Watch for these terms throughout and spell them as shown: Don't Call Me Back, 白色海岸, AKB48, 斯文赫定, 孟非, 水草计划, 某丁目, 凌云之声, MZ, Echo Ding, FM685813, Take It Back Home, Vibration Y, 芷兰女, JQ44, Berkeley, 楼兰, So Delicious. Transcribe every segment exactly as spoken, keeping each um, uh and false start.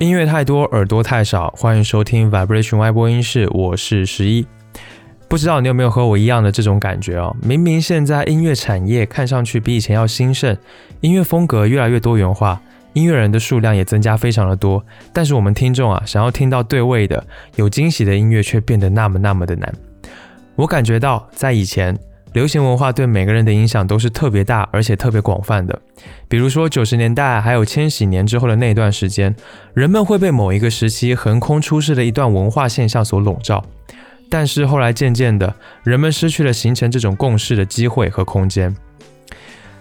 音乐太多，耳朵太少，欢迎收听 Vibration Y 播音室，我是十一。不知道你有没有和我一样的这种感觉哦？明明现在音乐产业看上去比以前要兴盛，音乐风格越来越多元化，音乐人的数量也增加非常的多，但是我们听众啊，想要听到对味的、有惊喜的音乐却变得那么那么的难。我感觉到，在以前，流行文化对每个人的影响都是特别大而且特别广泛的，比如说九十年代还有千禧年之后的那段时间，人们会被某一个时期横空出世的一段文化现象所笼罩，但是后来渐渐的，人们失去了形成这种共识的机会和空间。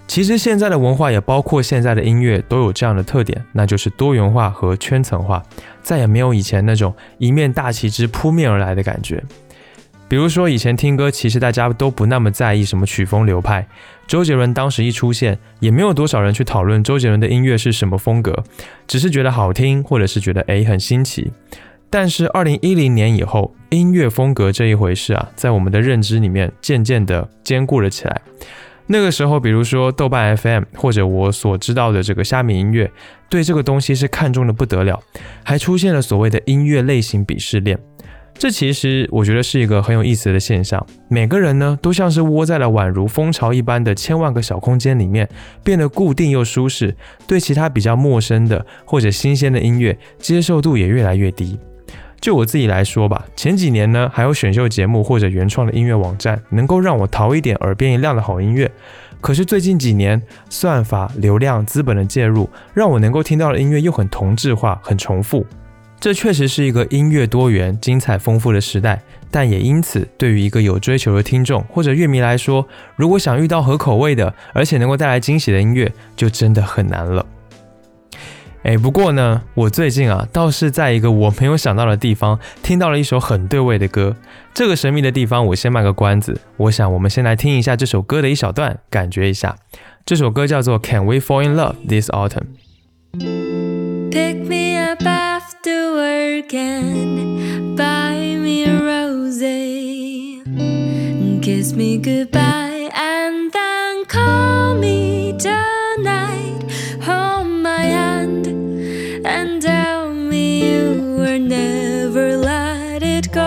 其实现在的文化也包括现在的音乐都有这样的特点，那就是多元化和圈层化，再也没有以前那种一面大旗帜扑面而来的感觉。比如说以前听歌，其实大家都不那么在意什么曲风流派，周杰伦当时一出现，也没有多少人去讨论周杰伦的音乐是什么风格，只是觉得好听，或者是觉得诶很新奇。但是二零一零年以后，音乐风格这一回事啊，在我们的认知里面渐渐的坚固了起来。那个时候，比如说豆瓣 F M 或者我所知道的这个虾米音乐，对这个东西是看重的不得了，还出现了所谓的音乐类型鄙视链。这其实我觉得是一个很有意思的现象，每个人呢都像是窝在了宛如蜂巢一般的千万个小空间里面，变得固定又舒适，对其他比较陌生的或者新鲜的音乐接受度也越来越低。就我自己来说吧，前几年呢还有选秀节目或者原创的音乐网站能够让我淘一点耳边一亮的好音乐，可是最近几年算法、流量、资本的介入，让我能够听到的音乐又很同质化、很重复。这确实是一个音乐多元、精彩丰富的时代，但也因此，对于一个有追求的听众或者乐迷来说，如果想遇到合口味的，而且能够带来惊喜的音乐，就真的很难了。哎，不过呢，我最近啊，倒是在一个我没有想到的地方，听到了一首很对味的歌。这个神秘的地方，我先卖个关子，我想我们先来听一下这首歌的一小段，感觉一下。这首歌叫做 Can We Fall In Love This Autumn。 Pick me up after work and buy me a rose, kiss me goodbye and then call me tonight, hold my hand and tell me you were never let it go,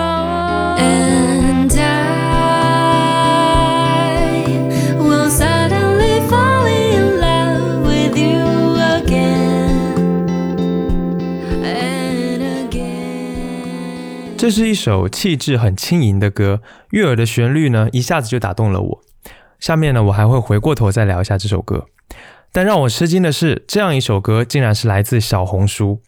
and I will suddenly fall in love with you again and again。 这是一首气质很轻盈的歌，悦耳的旋律呢一下子就打动了我。下面呢我还会回过头再聊一下这首歌。但让我吃惊的是，这样一首歌竟然是来自小红书。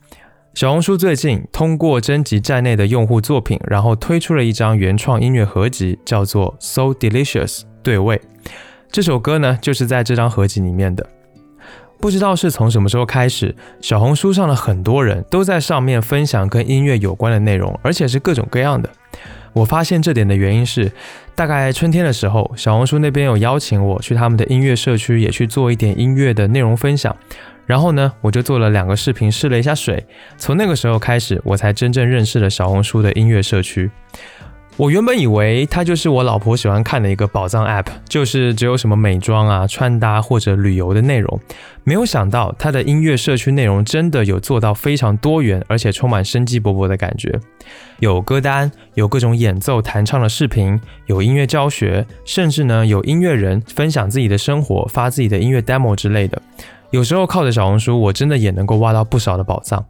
小红书最近通过征集站内的用户作品，然后推出了一张原创音乐合集，叫做 So Delicious 对味。这首歌呢就是在这张合集里面的。不知道是从什么时候开始，小红书上的很多人都在上面分享跟音乐有关的内容，而且是各种各样的。我发现这点的原因是，大概春天的时候，小红书那边有邀请我去他们的音乐社区也去做一点音乐的内容分享，然后呢我就做了两个视频试了一下水，从那个时候开始我才真正认识了小红书的音乐社区。我原本以为它就是我老婆喜欢看的一个宝藏 app， 就是只有什么美妆啊、穿搭或者旅游的内容，没有想到它的音乐社区内容真的有做到非常多元，而且充满生机勃勃的感觉。有歌单，有各种演奏弹唱的视频，有音乐教学，甚至呢有音乐人分享自己的生活，发自己的音乐 demo 之类的。有时候靠着小红书，我真的也能够挖到不少的宝藏。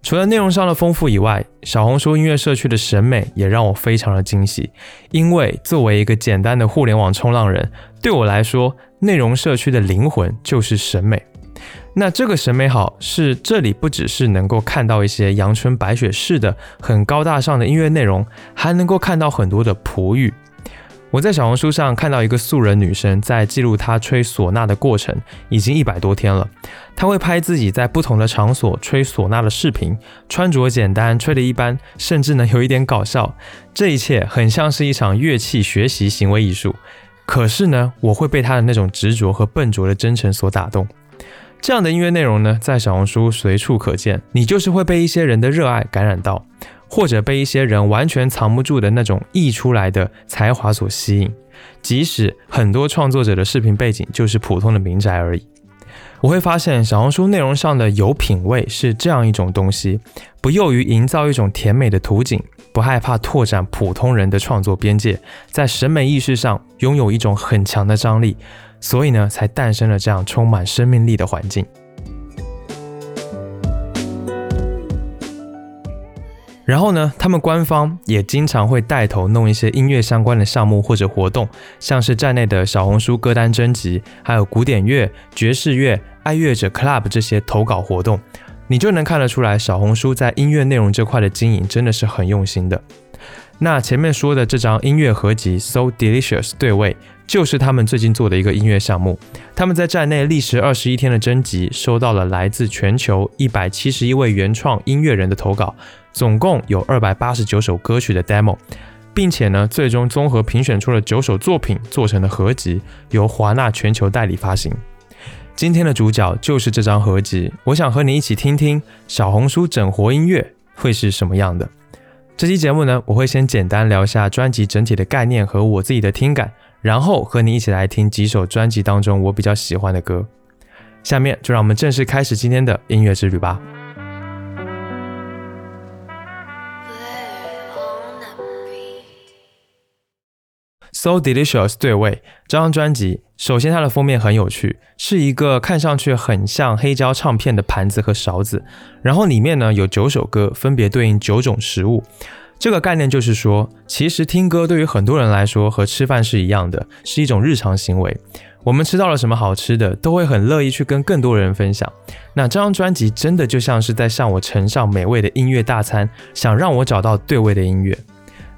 除了内容上的丰富以外，小红书音乐社区的审美也让我非常的惊喜，因为作为一个简单的互联网冲浪人，对我来说，内容社区的灵魂就是审美。那这个审美好是这里不只是能够看到一些阳春白雪式的很高大上的音乐内容，还能够看到很多的璞玉。我在小红书上看到一个素人女生在记录她吹唢呐的过程，已经一百多天了。她会拍自己在不同的场所吹唢呐的视频，穿着简单，吹得一般，甚至呢有一点搞笑。这一切很像是一场乐器学习行为艺术。可是呢，我会被她的那种执着和笨拙的真诚所打动。这样的音乐内容呢，在小红书随处可见，你就是会被一些人的热爱感染到。或者被一些人完全藏不住的那种溢出来的才华所吸引，即使很多创作者的视频背景就是普通的民宅而已。我会发现小红书内容上的有品味是这样一种东西，不囿于营造一种甜美的图景，不害怕拓展普通人的创作边界，在审美意识上拥有一种很强的张力，所以呢，才诞生了这样充满生命力的环境。然后呢，他们官方也经常会带头弄一些音乐相关的项目或者活动，像是站内的小红书歌单征集，还有古典乐、爵士乐、爱乐者 club 这些投稿活动，你就能看得出来小红书在音乐内容这块的经营真的是很用心的。那前面说的这张音乐合集 So Delicious 对位，就是他们最近做的一个音乐项目。他们在站内历时二十一天的征集，收到了来自全球一百七十一位原创音乐人的投稿，总共有二百八十九首歌曲的 demo， 并且呢，最终综合评选出了九首作品做成的合集，由华纳全球代理发行。今天的主角就是这张合集，我想和你一起听听小红书整活音乐会是什么样的。这期节目呢，我会先简单聊一下专辑整体的概念和我自己的听感，然后和你一起来听几首专辑当中我比较喜欢的歌。下面就让我们正式开始今天的音乐之旅吧。So Delicious 对位这张专辑，首先它的封面很有趣，是一个看上去很像黑胶唱片的盘子和勺子，然后里面呢有九首歌，分别对应九种食物。这个概念就是说，其实听歌对于很多人来说和吃饭是一样的，是一种日常行为，我们吃到了什么好吃的都会很乐意去跟更多人分享。那这张专辑真的就像是在向我呈上美味的音乐大餐，想让我找到对味的音乐。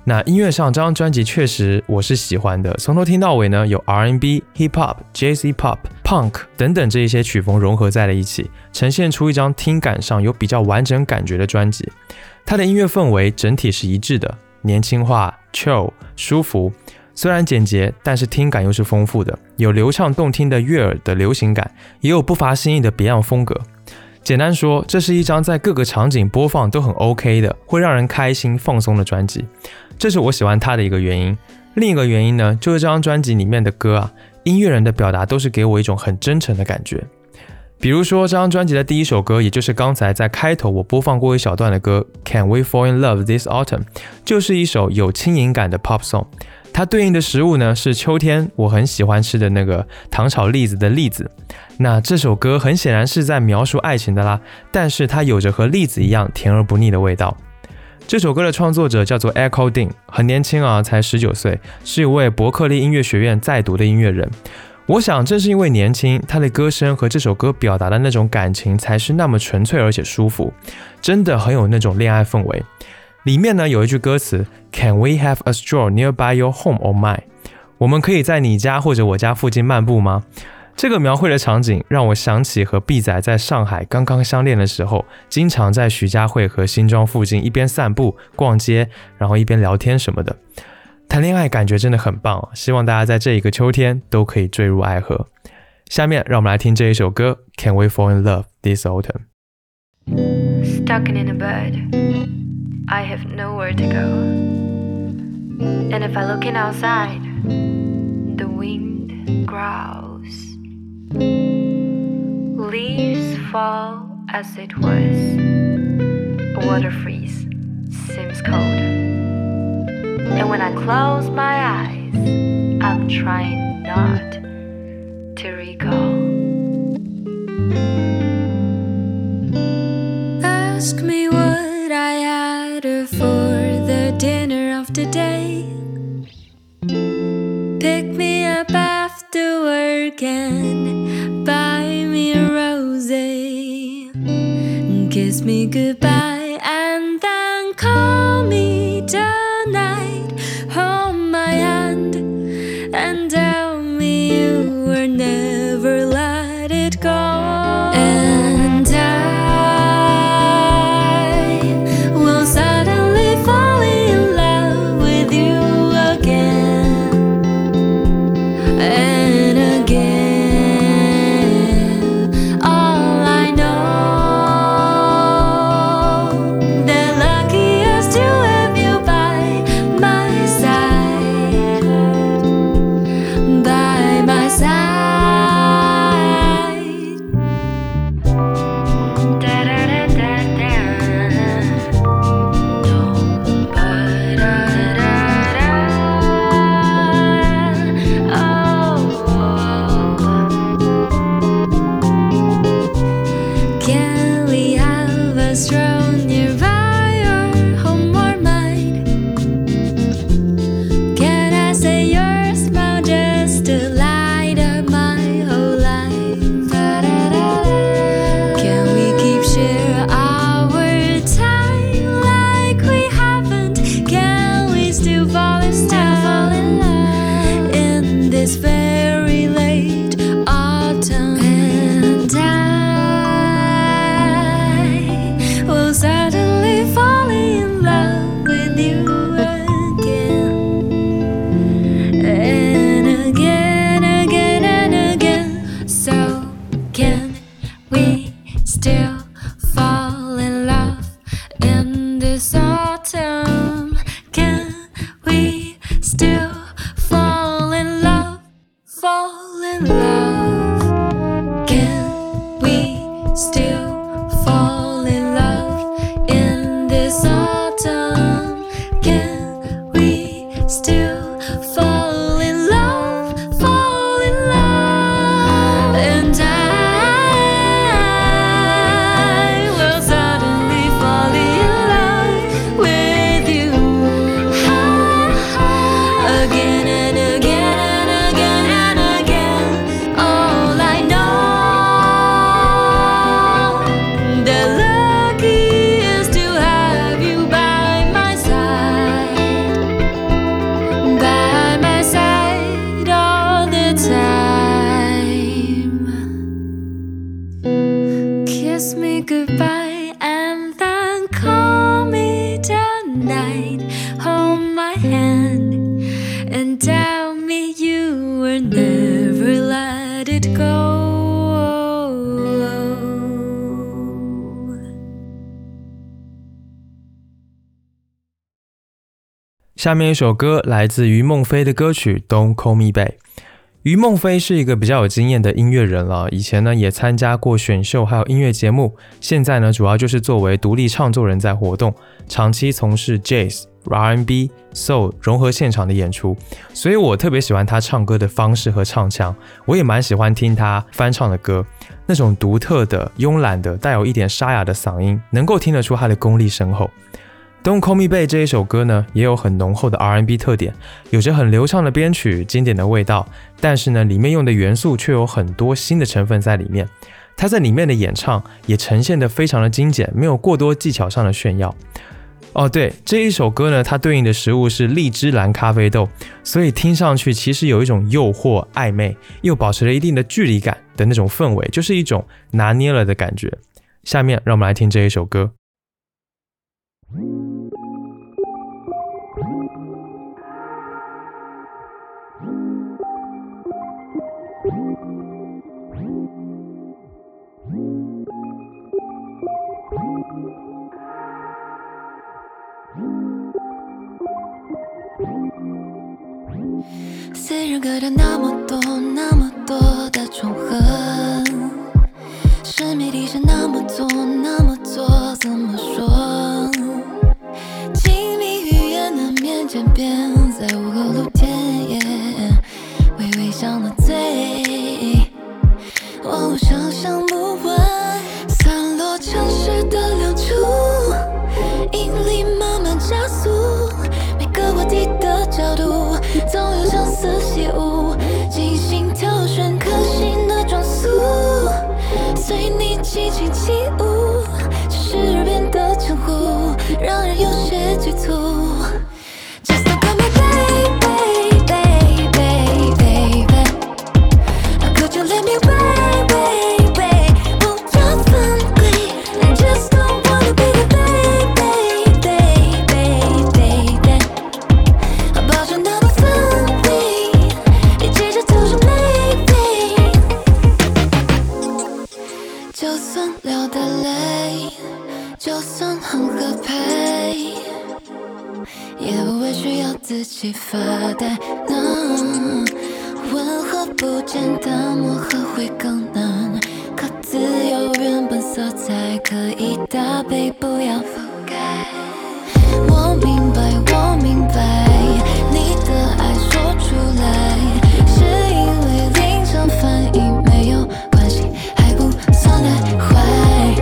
那音乐上这张专辑确实我是喜欢的，从头听到尾呢，有 R and B、Hip Hop、Jazz Pop、Punk 等等这一些曲风融合在了一起，呈现出一张听感上有比较完整感觉的专辑。它的音乐氛围整体是一致的，年轻化、chill、舒服，虽然简洁，但是听感又是丰富的，有流畅动听的悦耳的流行感，也有不乏新意的别样风格。简单说，这是一张在各个场景播放都很 OK 的，会让人开心放松的专辑，这是我喜欢它的一个原因。另一个原因呢，就是这张专辑里面的歌啊，音乐人的表达都是给我一种很真诚的感觉。比如说这张专辑的第一首歌，也就是刚才在开头我播放过一小段的歌 Can We Fall In Love This Autumn， 就是一首有轻盈感的 pop song， 它对应的食物呢是秋天我很喜欢吃的那个糖炒栗子的栗子。那这首歌很显然是在描述爱情的啦，但是它有着和栗子一样甜而不腻的味道。这首歌的创作者叫做 Echo Ding， 很年轻啊，才十九岁，是一位伯克利音乐学院在读的音乐人。我想正是因为年轻，他的歌声和这首歌表达的那种感情才是那么纯粹而且舒服，真的很有那种恋爱氛围。里面呢有一句歌词 Can we have a stroll nearby your home or mine， 我们可以在你家或者我家附近漫步吗？这个描绘的场景让我想起和毕仔在上海刚刚相恋的时候，经常在徐家汇和新庄附近一边散步逛街，然后一边聊天什么的。谈恋爱感觉真的很棒，希望大家在这一个秋天都可以坠入爱河。下面让我们来听这一首歌 Can We Fall In Love This Autumn。 Stuck in a bed I have nowhere to go, and if I look in outside the wind growls, leaves fall as it was, a water freeze seems cold.And when I close my eyes, I'm trying not to recall. Ask me what I had for the dinner of the day. Pick me up after work and buy me a rosé. Kiss me goodbye and then call me tonight.And tell me you were never let it go. And I will suddenly fall in love with you again. And again. All I know, the luckiest to have you by my me goodbye and then call me tonight. Hold my hand and tell me you will never let it go.下面一首歌来自于孟非的歌曲 Don't Call Me Back。 于孟非是一个比较有经验的音乐人了，以前呢也参加过选秀还有音乐节目，现在呢主要就是作为独立唱作人在活动，长期从事 Jazz、R and B、Soul 融合现场的演出，所以我特别喜欢他唱歌的方式和唱腔，我也蛮喜欢听他翻唱的歌，那种独特的、慵懒的、带有一点沙哑的嗓音，能够听得出他的功力深厚。Don't Call Me Back 这一首歌呢，也有很浓厚的 R and B 特点，有着很流畅的编曲、经典的味道，但是呢，里面用的元素却有很多新的成分在里面。它在里面的演唱也呈现得非常的精简，没有过多技巧上的炫耀。哦，对，这一首歌呢，它对应的食物是荔枝蓝咖啡豆，所以听上去其实有一种诱惑、暧昧，又保持了一定的距离感的那种氛围，就是一种拿捏了的感觉。下面让我们来听这一首歌。四人格的那么多那么多的重合，神秘底下那么做那么做怎么说，亲密语言难免渐变，在午后露天微微上了嘴，我想象不完散落城市的流出，引力慢慢加速，每个话题的角度总有相似习武，精心挑选可信的装束，随你轻轻起舞，只是耳边的称呼让人有些局促。Just don't call me back, back, back, back, back, back. How could you let me wait, wait, wait? 不要犯规 I just don't wanna be the back, back, back, back, back, back. 好保证那么分离，一起着途中美丽，就算流的累，就算很合拍，也不会需要自己发呆。No， 吻合不简单，磨合会更难，可自由原本色彩可以搭配，不要覆盖。我明白，我明白，你的爱说出来，是因为临场反应没有关系，还不算太坏，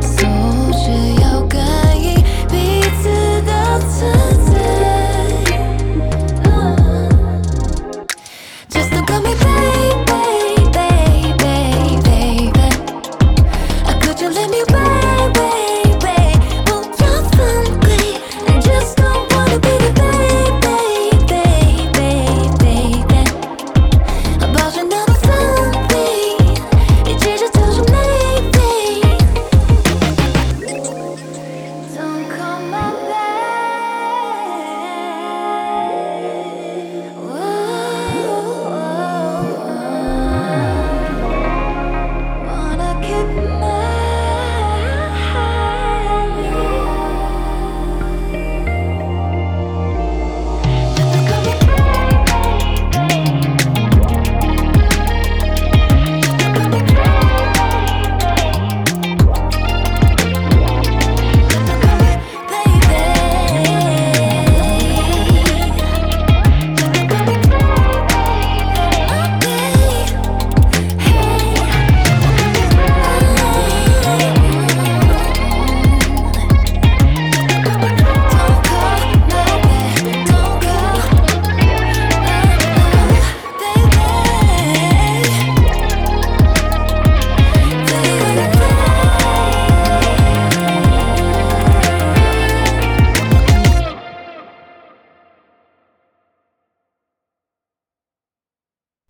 所以只要感应彼此的存在。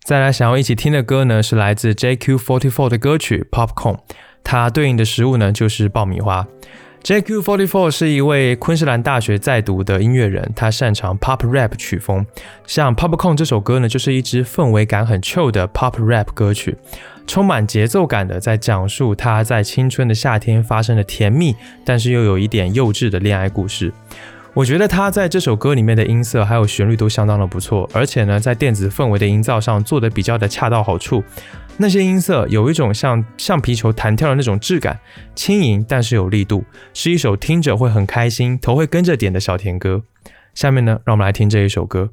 再来想要一起听的歌呢，是来自 J Q 四十四 的歌曲 Popcorn。它对应的食物呢就是爆米花。J Q 四十四 是一位昆士兰大学在读的音乐人，他擅长 pop rap 曲风，像 Popcorn 这首歌呢，就是一支氛围感很 chill 的 pop rap 歌曲，充满节奏感的，在讲述他在青春的夏天发生的甜蜜，但是又有一点幼稚的恋爱故事。我觉得他在这首歌里面的音色还有旋律都相当的不错，而且呢，在电子氛围的营造上做得比较的恰到好处。那些音色有一种像橡皮球弹跳的那种质感，轻盈但是有力度，是一首听着会很开心，头会跟着点的小甜歌。下面呢，让我们来听这一首歌。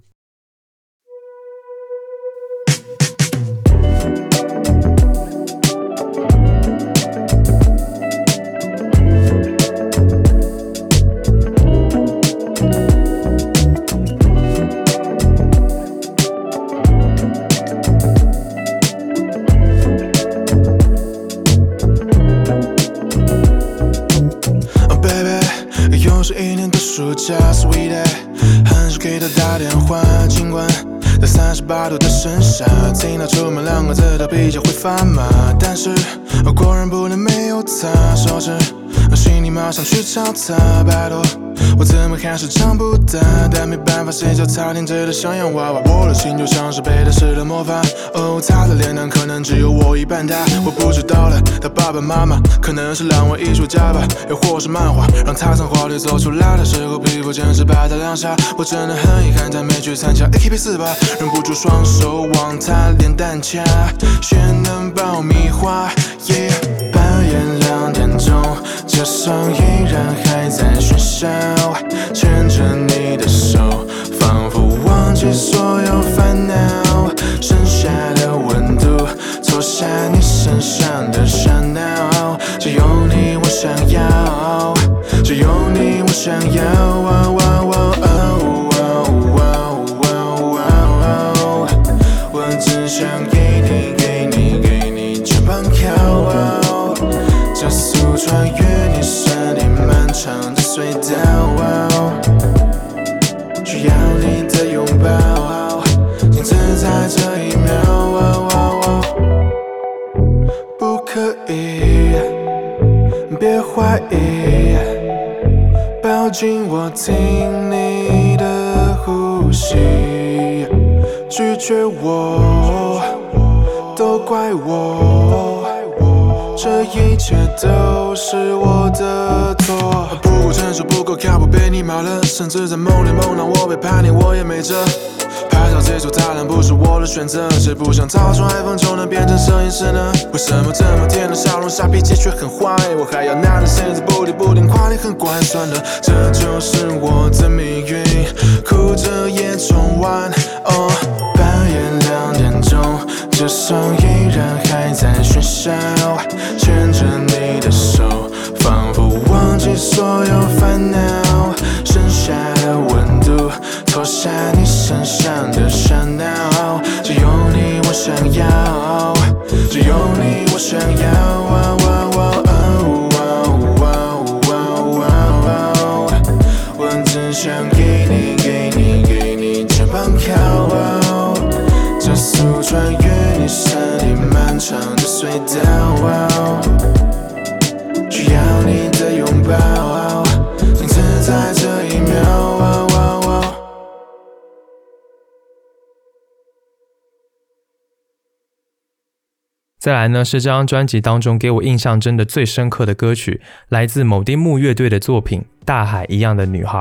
所以的还是给他打电话，尽管在三十八度的盛夏听到出门两个字的比较会发麻，但是果然不能没有他，手指心里马上去找他，拜托我怎么还是长不大，但没办法，谁叫他天真的像洋娃娃，我的心就像是被他施了魔法。哦，他的脸蛋可能只有我一半大，我不知道了，他爸爸妈妈可能是两位艺术家吧，又或是漫画，让他从画里走出来的时候，皮肤简直把他晾下。我真的很遗憾，他没去参加 A K B 四十八，忍不住双手往他脸蛋掐，鲜嫩爆米花，耶、yeah ！半夜两点钟，街上依然还在喧嚣。牵着你的手，仿佛忘记所有烦恼。盛夏的温度，脱下你身上的烦恼。只有你我想要，只有你我想要。哦哦哦哦哦哦，我只想给你，给你，给你肩膀靠，加速穿越你身体漫长的隧道。怀疑，抱紧我，听你的呼吸，拒绝我，都怪我，这一切都是我的错。不够成熟，不够靠谱，被你骂了，甚至在梦里梦到我背叛你，我也没辙。拍照接触他人不是我的选择，谁不想掏出 iPhone 就能变成摄影师呢？为什么这么甜的笑容，傻脾气却很坏？我还要拿着绳子不停不停夸你很乖，算了，这就是我的命运，哭着也冲完。哦，半夜两点钟，这首依然还在喧嚣，牵着你的手，仿佛忘记所有烦恼。剩下的温度，脱下你身上的烦恼，只有你我想要，只有你我想要。哦哦哦哦，我只想给你，给你，给你肩膀靠，加速穿越你身体漫长的隧道，只要你的拥抱，仅存在这一秒。再来呢，是这张专辑当中给我印象真的最深刻的歌曲，来自某丁目乐队的作品《大海一样的女孩》。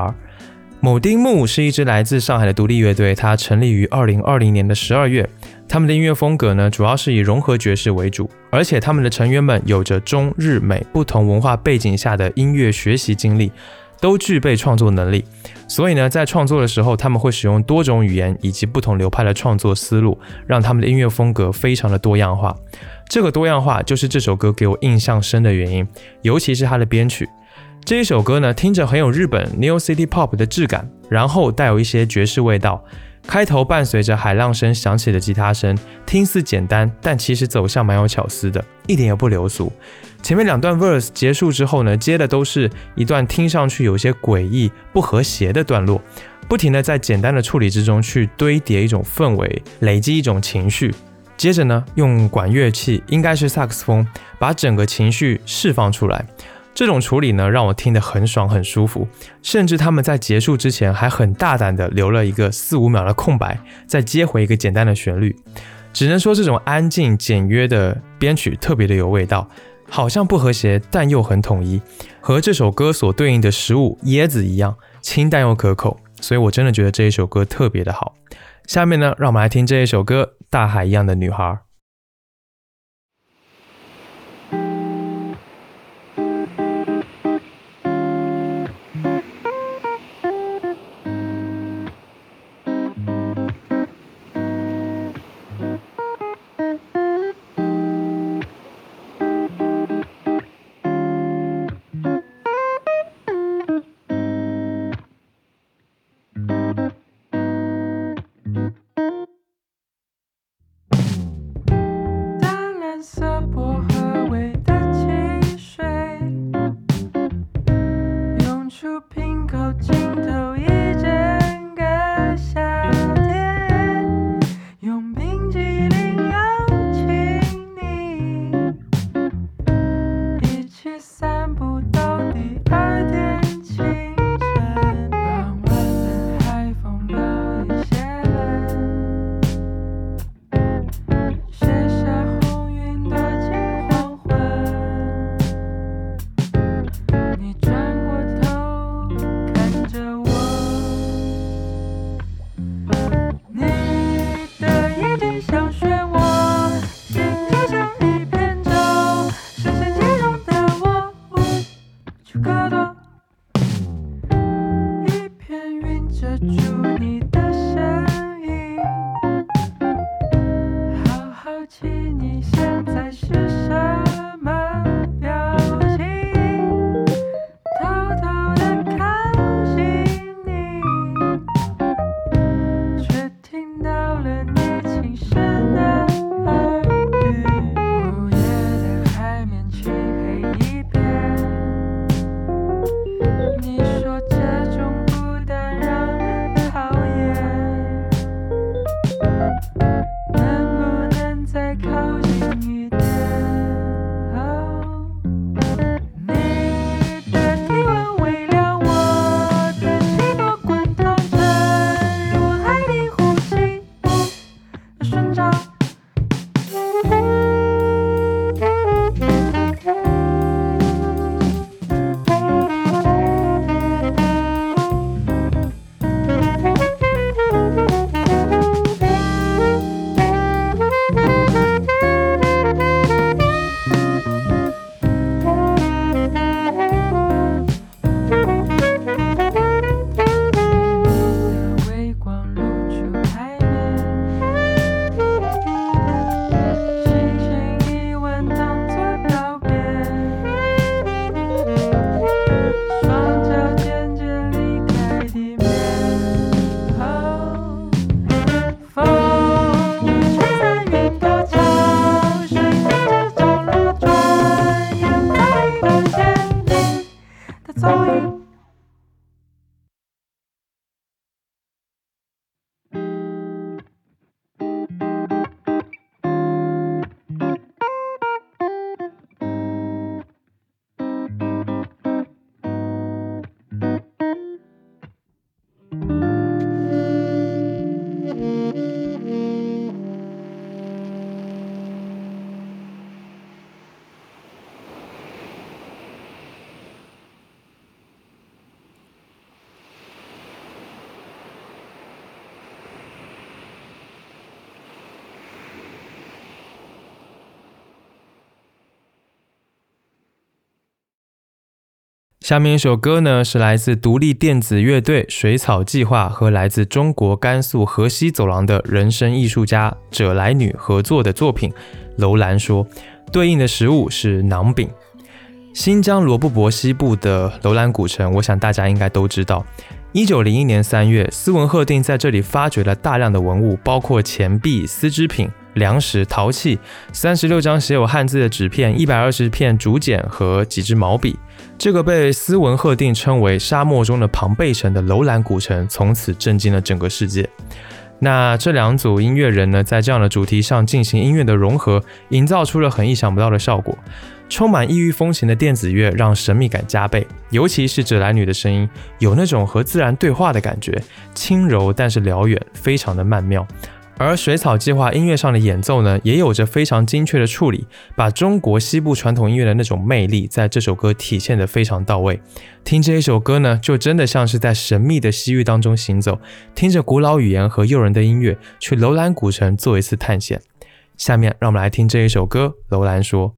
某丁目是一支来自上海的独立乐队，它成立于二零二零年的十二月。他们的音乐风格呢，主要是以融合爵士为主，而且他们的成员们有着中日美不同文化背景下的音乐学习经历，都具备创作能力，所以呢，在创作的时候，他们会使用多种语言以及不同流派的创作思路，让他们的音乐风格非常的多样化。这个多样化就是这首歌给我印象深的原因，尤其是它的编曲。这一首歌呢，听着很有日本 Neo City Pop 的质感，然后带有一些爵士味道。开头伴随着海浪声响起的吉他声，听似简单，但其实走向蛮有巧思的，一点也不流俗。前面两段 verse 结束之后呢，接的都是一段听上去有些诡异不和谐的段落，不停的在简单的处理之中去堆叠一种氛围，累积一种情绪。接着呢，用管乐器，应该是萨克斯风，把整个情绪释放出来。这种处理呢，让我听得很爽很舒服，甚至他们在结束之前还很大胆的留了一个四五秒的空白，再接回一个简单的旋律。只能说这种安静简约的编曲特别的有味道，好像不和谐但又很统一，和这首歌所对应的食物椰子一样清淡又可口，所以我真的觉得这一首歌特别的好。下面呢，让我们来听这一首歌《大海一样的女孩》。下面一首歌呢，是来自独立电子乐队水草计划和来自中国甘肃河西走廊的人生艺术家者来女合作的作品《楼兰说》，对应的食物是馕饼。新疆罗布泊西部的楼兰古城，我想大家应该都知道。一九零一年三月，斯文赫定在这里发掘了大量的文物，包括钱币、丝织品、粮食、陶器、三十六张写有汉字的纸片、一百二十片竹简和几支毛笔。这个被斯文赫定称为沙漠中的庞贝城的楼兰古城，从此震惊了整个世界。那这两组音乐人呢，在这样的主题上进行音乐的融合，营造出了很意想不到的效果。充满异域风情的电子乐让神秘感加倍，尤其是芷兰女的声音，有那种和自然对话的感觉，轻柔但是辽远，非常的曼妙。而水草计划音乐上的演奏呢，也有着非常精确的处理，把中国西部传统音乐的那种魅力在这首歌体现得非常到位。听这一首歌呢，就真的像是在神秘的西域当中行走，听着古老语言和诱人的音乐，去楼兰古城做一次探险。下面让我们来听这一首歌，楼兰说。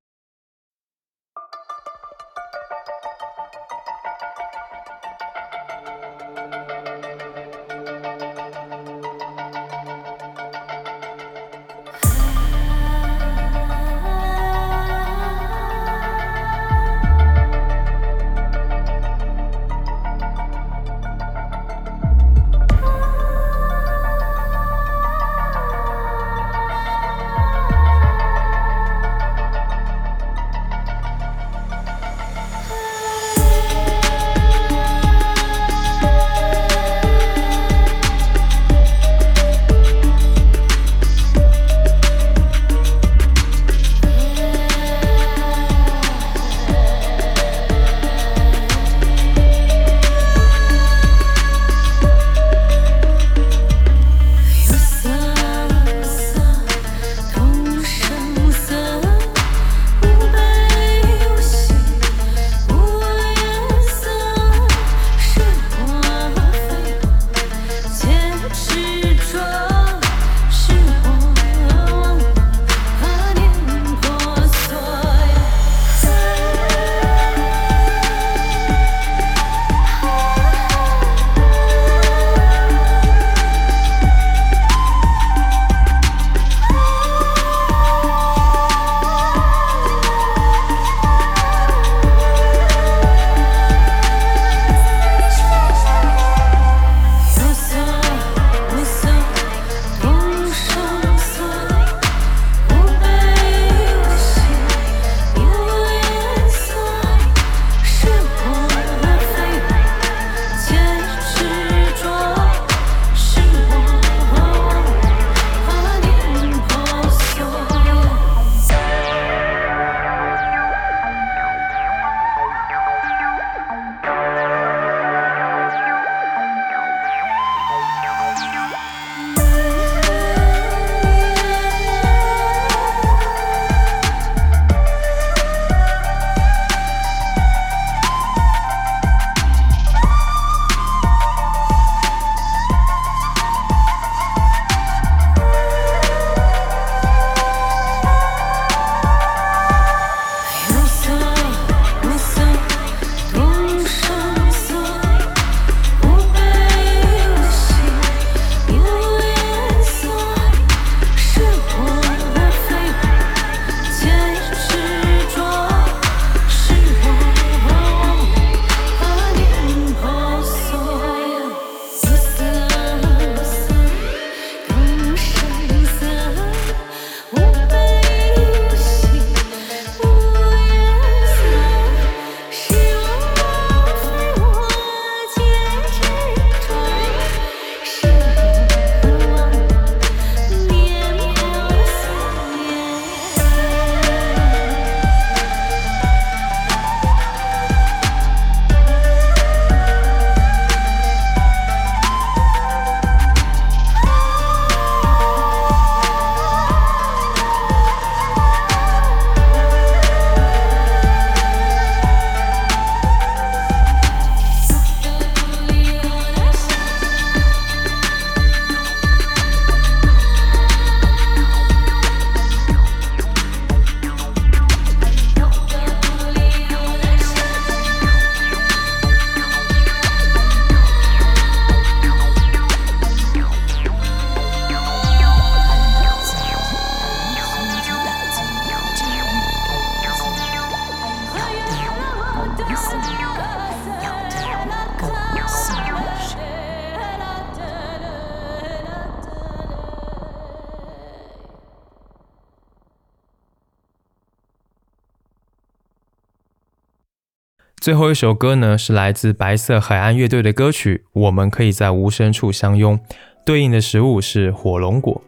最后一首歌呢，是来自白色海岸乐队的歌曲《我们可以在无声处相拥》。对应的食物是火龙果。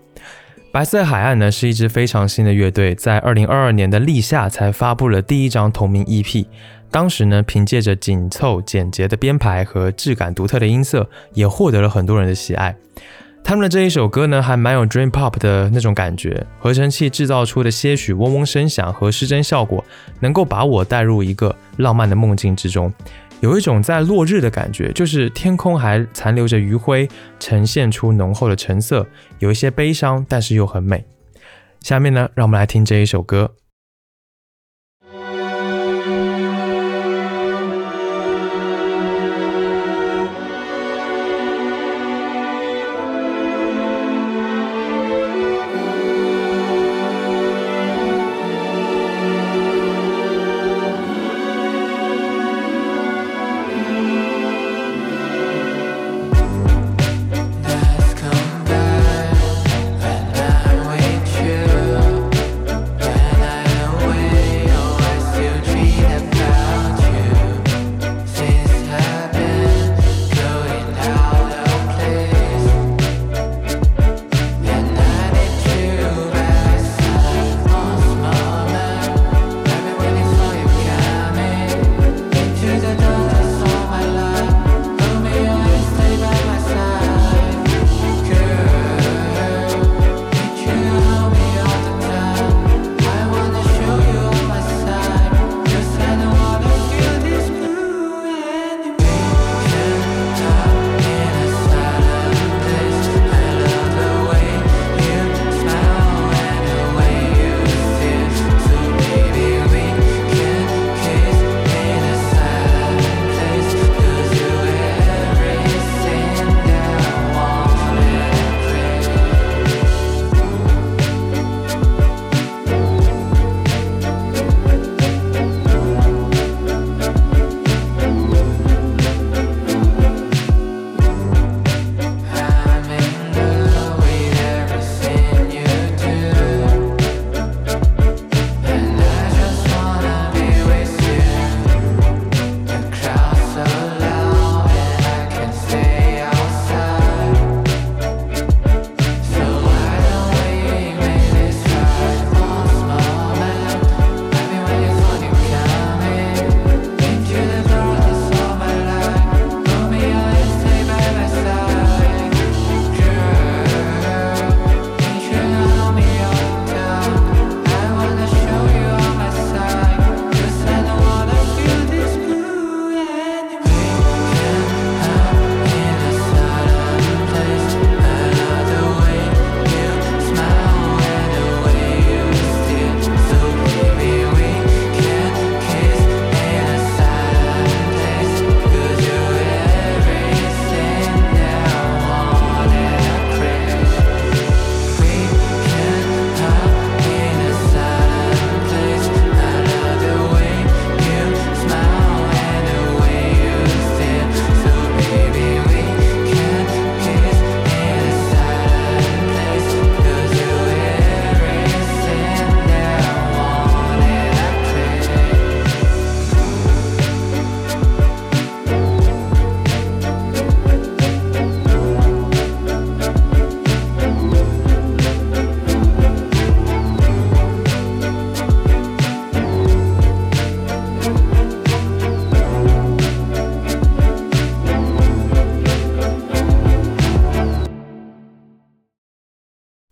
白色海岸呢是一支非常新的乐队，在二零二二年的立夏才发布了第一张同名 E P， 当时呢凭借着紧凑简洁的编排和质感独特的音色，也获得了很多人的喜爱。他们的这一首歌呢还蛮有 dream pop 的那种感觉，合成器制造出的些许嗡嗡声响和失真效果，能够把我带入一个浪漫的梦境之中，有一种在落日的感觉，就是天空还残留着余晖，呈现出浓厚的橙色，有一些悲伤，但是又很美。下面呢，让我们来听这一首歌。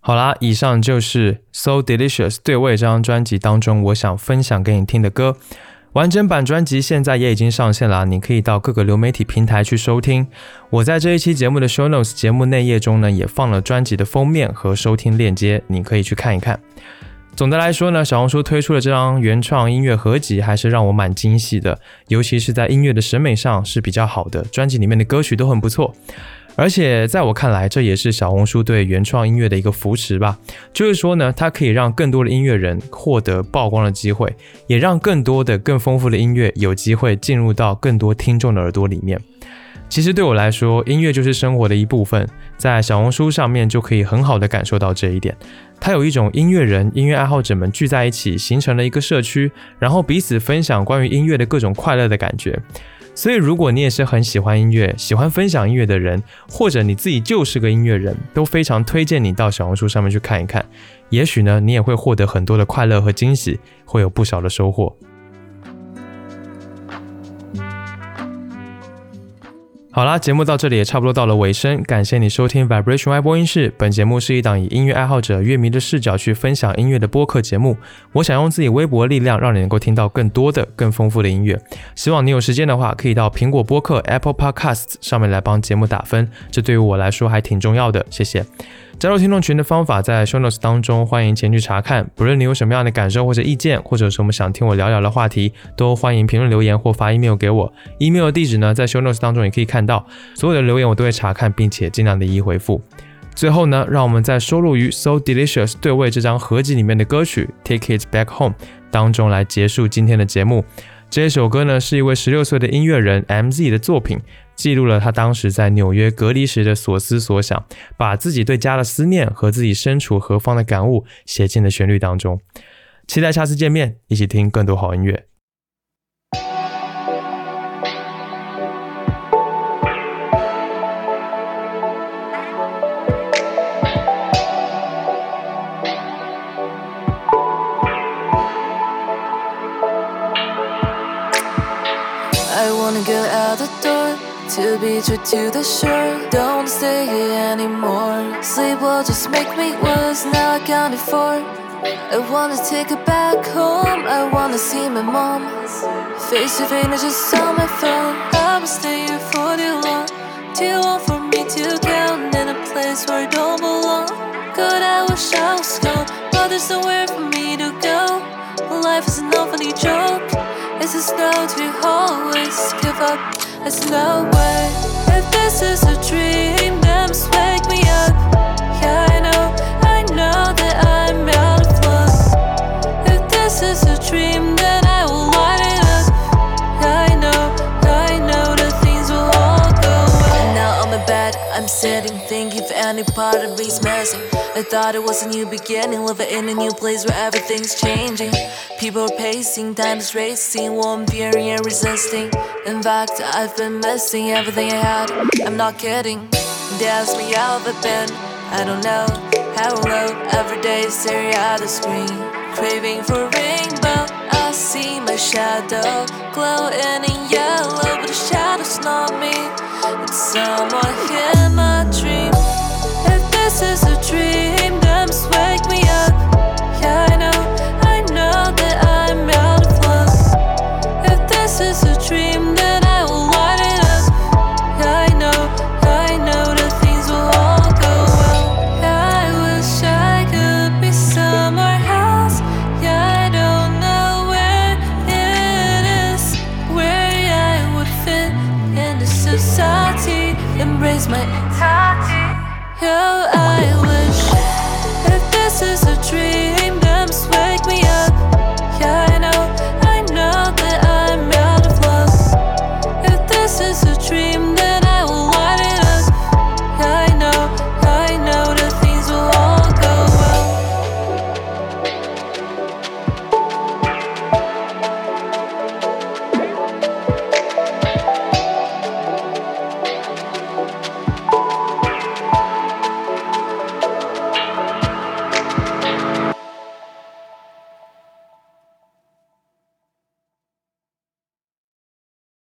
好啦，以上就是《So Delicious》对味这张专辑当中我想分享给你听的歌。完整版专辑现在也已经上线了，你可以到各个流媒体平台去收听。我在这一期节目的 show notes 节目内页中呢，也放了专辑的封面和收听链接，你可以去看一看。总的来说呢，小红书推出的这张原创音乐合集还是让我蛮惊喜的，尤其是在音乐的审美上是比较好的，专辑里面的歌曲都很不错。而且在我看来，这也是小红书对原创音乐的一个扶持吧，就是说呢，它可以让更多的音乐人获得曝光的机会，也让更多的更丰富的音乐有机会进入到更多听众的耳朵里面。其实对我来说，音乐就是生活的一部分，在小红书上面就可以很好的感受到这一点。它有一种音乐人、音乐爱好者们聚在一起，形成了一个社区，然后彼此分享关于音乐的各种快乐的感觉。所以如果你也是很喜欢音乐，喜欢分享音乐的人，或者你自己就是个音乐人，都非常推荐你到小红书上面去看一看，也许呢你也会获得很多的快乐和惊喜，会有不少的收获。好啦，节目到这里也差不多到了尾声，感谢你收听 Vibration Y 播音室。本节目是一档以音乐爱好者、乐迷的视角去分享音乐的播客节目。我想用自己微薄的力量，让你能够听到更多的、更丰富的音乐。希望你有时间的话，可以到苹果播客 Apple Podcasts 上面来帮节目打分，这对于我来说还挺重要的，谢谢。加入听众群的方法在 show notes 当中，欢迎前去查看。不论你有什么样的感受或者意见，或者是我们想听我聊聊的话题，都欢迎评论留言或发 email 给我。email 地址呢，在 show notes 当中也可以看到。所有的留言我都会查看，并且尽量的一一回复。最后呢，让我们在收录于 So Delicious 对位这张合集里面的歌曲 Take It Back Home 当中来结束今天的节目。这首歌呢，是一位十六岁的音乐人 M Z 的作品。记录了他当时在纽约隔离时的所思所想，把自己对家的思念和自己身处何方的感悟写进了旋律当中。期待下次见面，一起听更多好音乐。I wanna get out the door.To beach or to the shore, don't stay here anymore. Sleep will just make me worse, now I can't afford. I wanna take it back home, I wanna see my mom. Face to face, I just on my phone. I will stay here for too long, too long for me to count. In a place where I don't belong. God, I wish I was gone, but there's nowhere for me to go. Life is an funny joke, it's a snow to always give up.There's no way. If this is a dream, then just wake me up. Yeah, I know, I know that I'm out of luck. If this is a dream, then I will light it up. Yeah, I know, I know that things will all go well. Now on my bed, I'm sitting, thinking if any part of me's missing. I thought it was a new beginning, living in a new place where everything's changing.People are pacing, time is racing, warm, fearing and resisting. In fact, I've been missing everything I had, I'm not kidding. They ask me how I've been, I don't know, how low. Every day staring at the screen, craving for rainbow. I see my shadow, glowing in yellow, but the shadow's not me. It's someone in my dream. If this is a dream, then just wake me up. Yeah, I knowThis is a dream that I will light it up. I know, I know that things will all go well. I wish I could be somewhere else. Yeah, I don't know where it is, where I would fit in the society. Embrace my anxiety. Oh, I wish if this is a dream.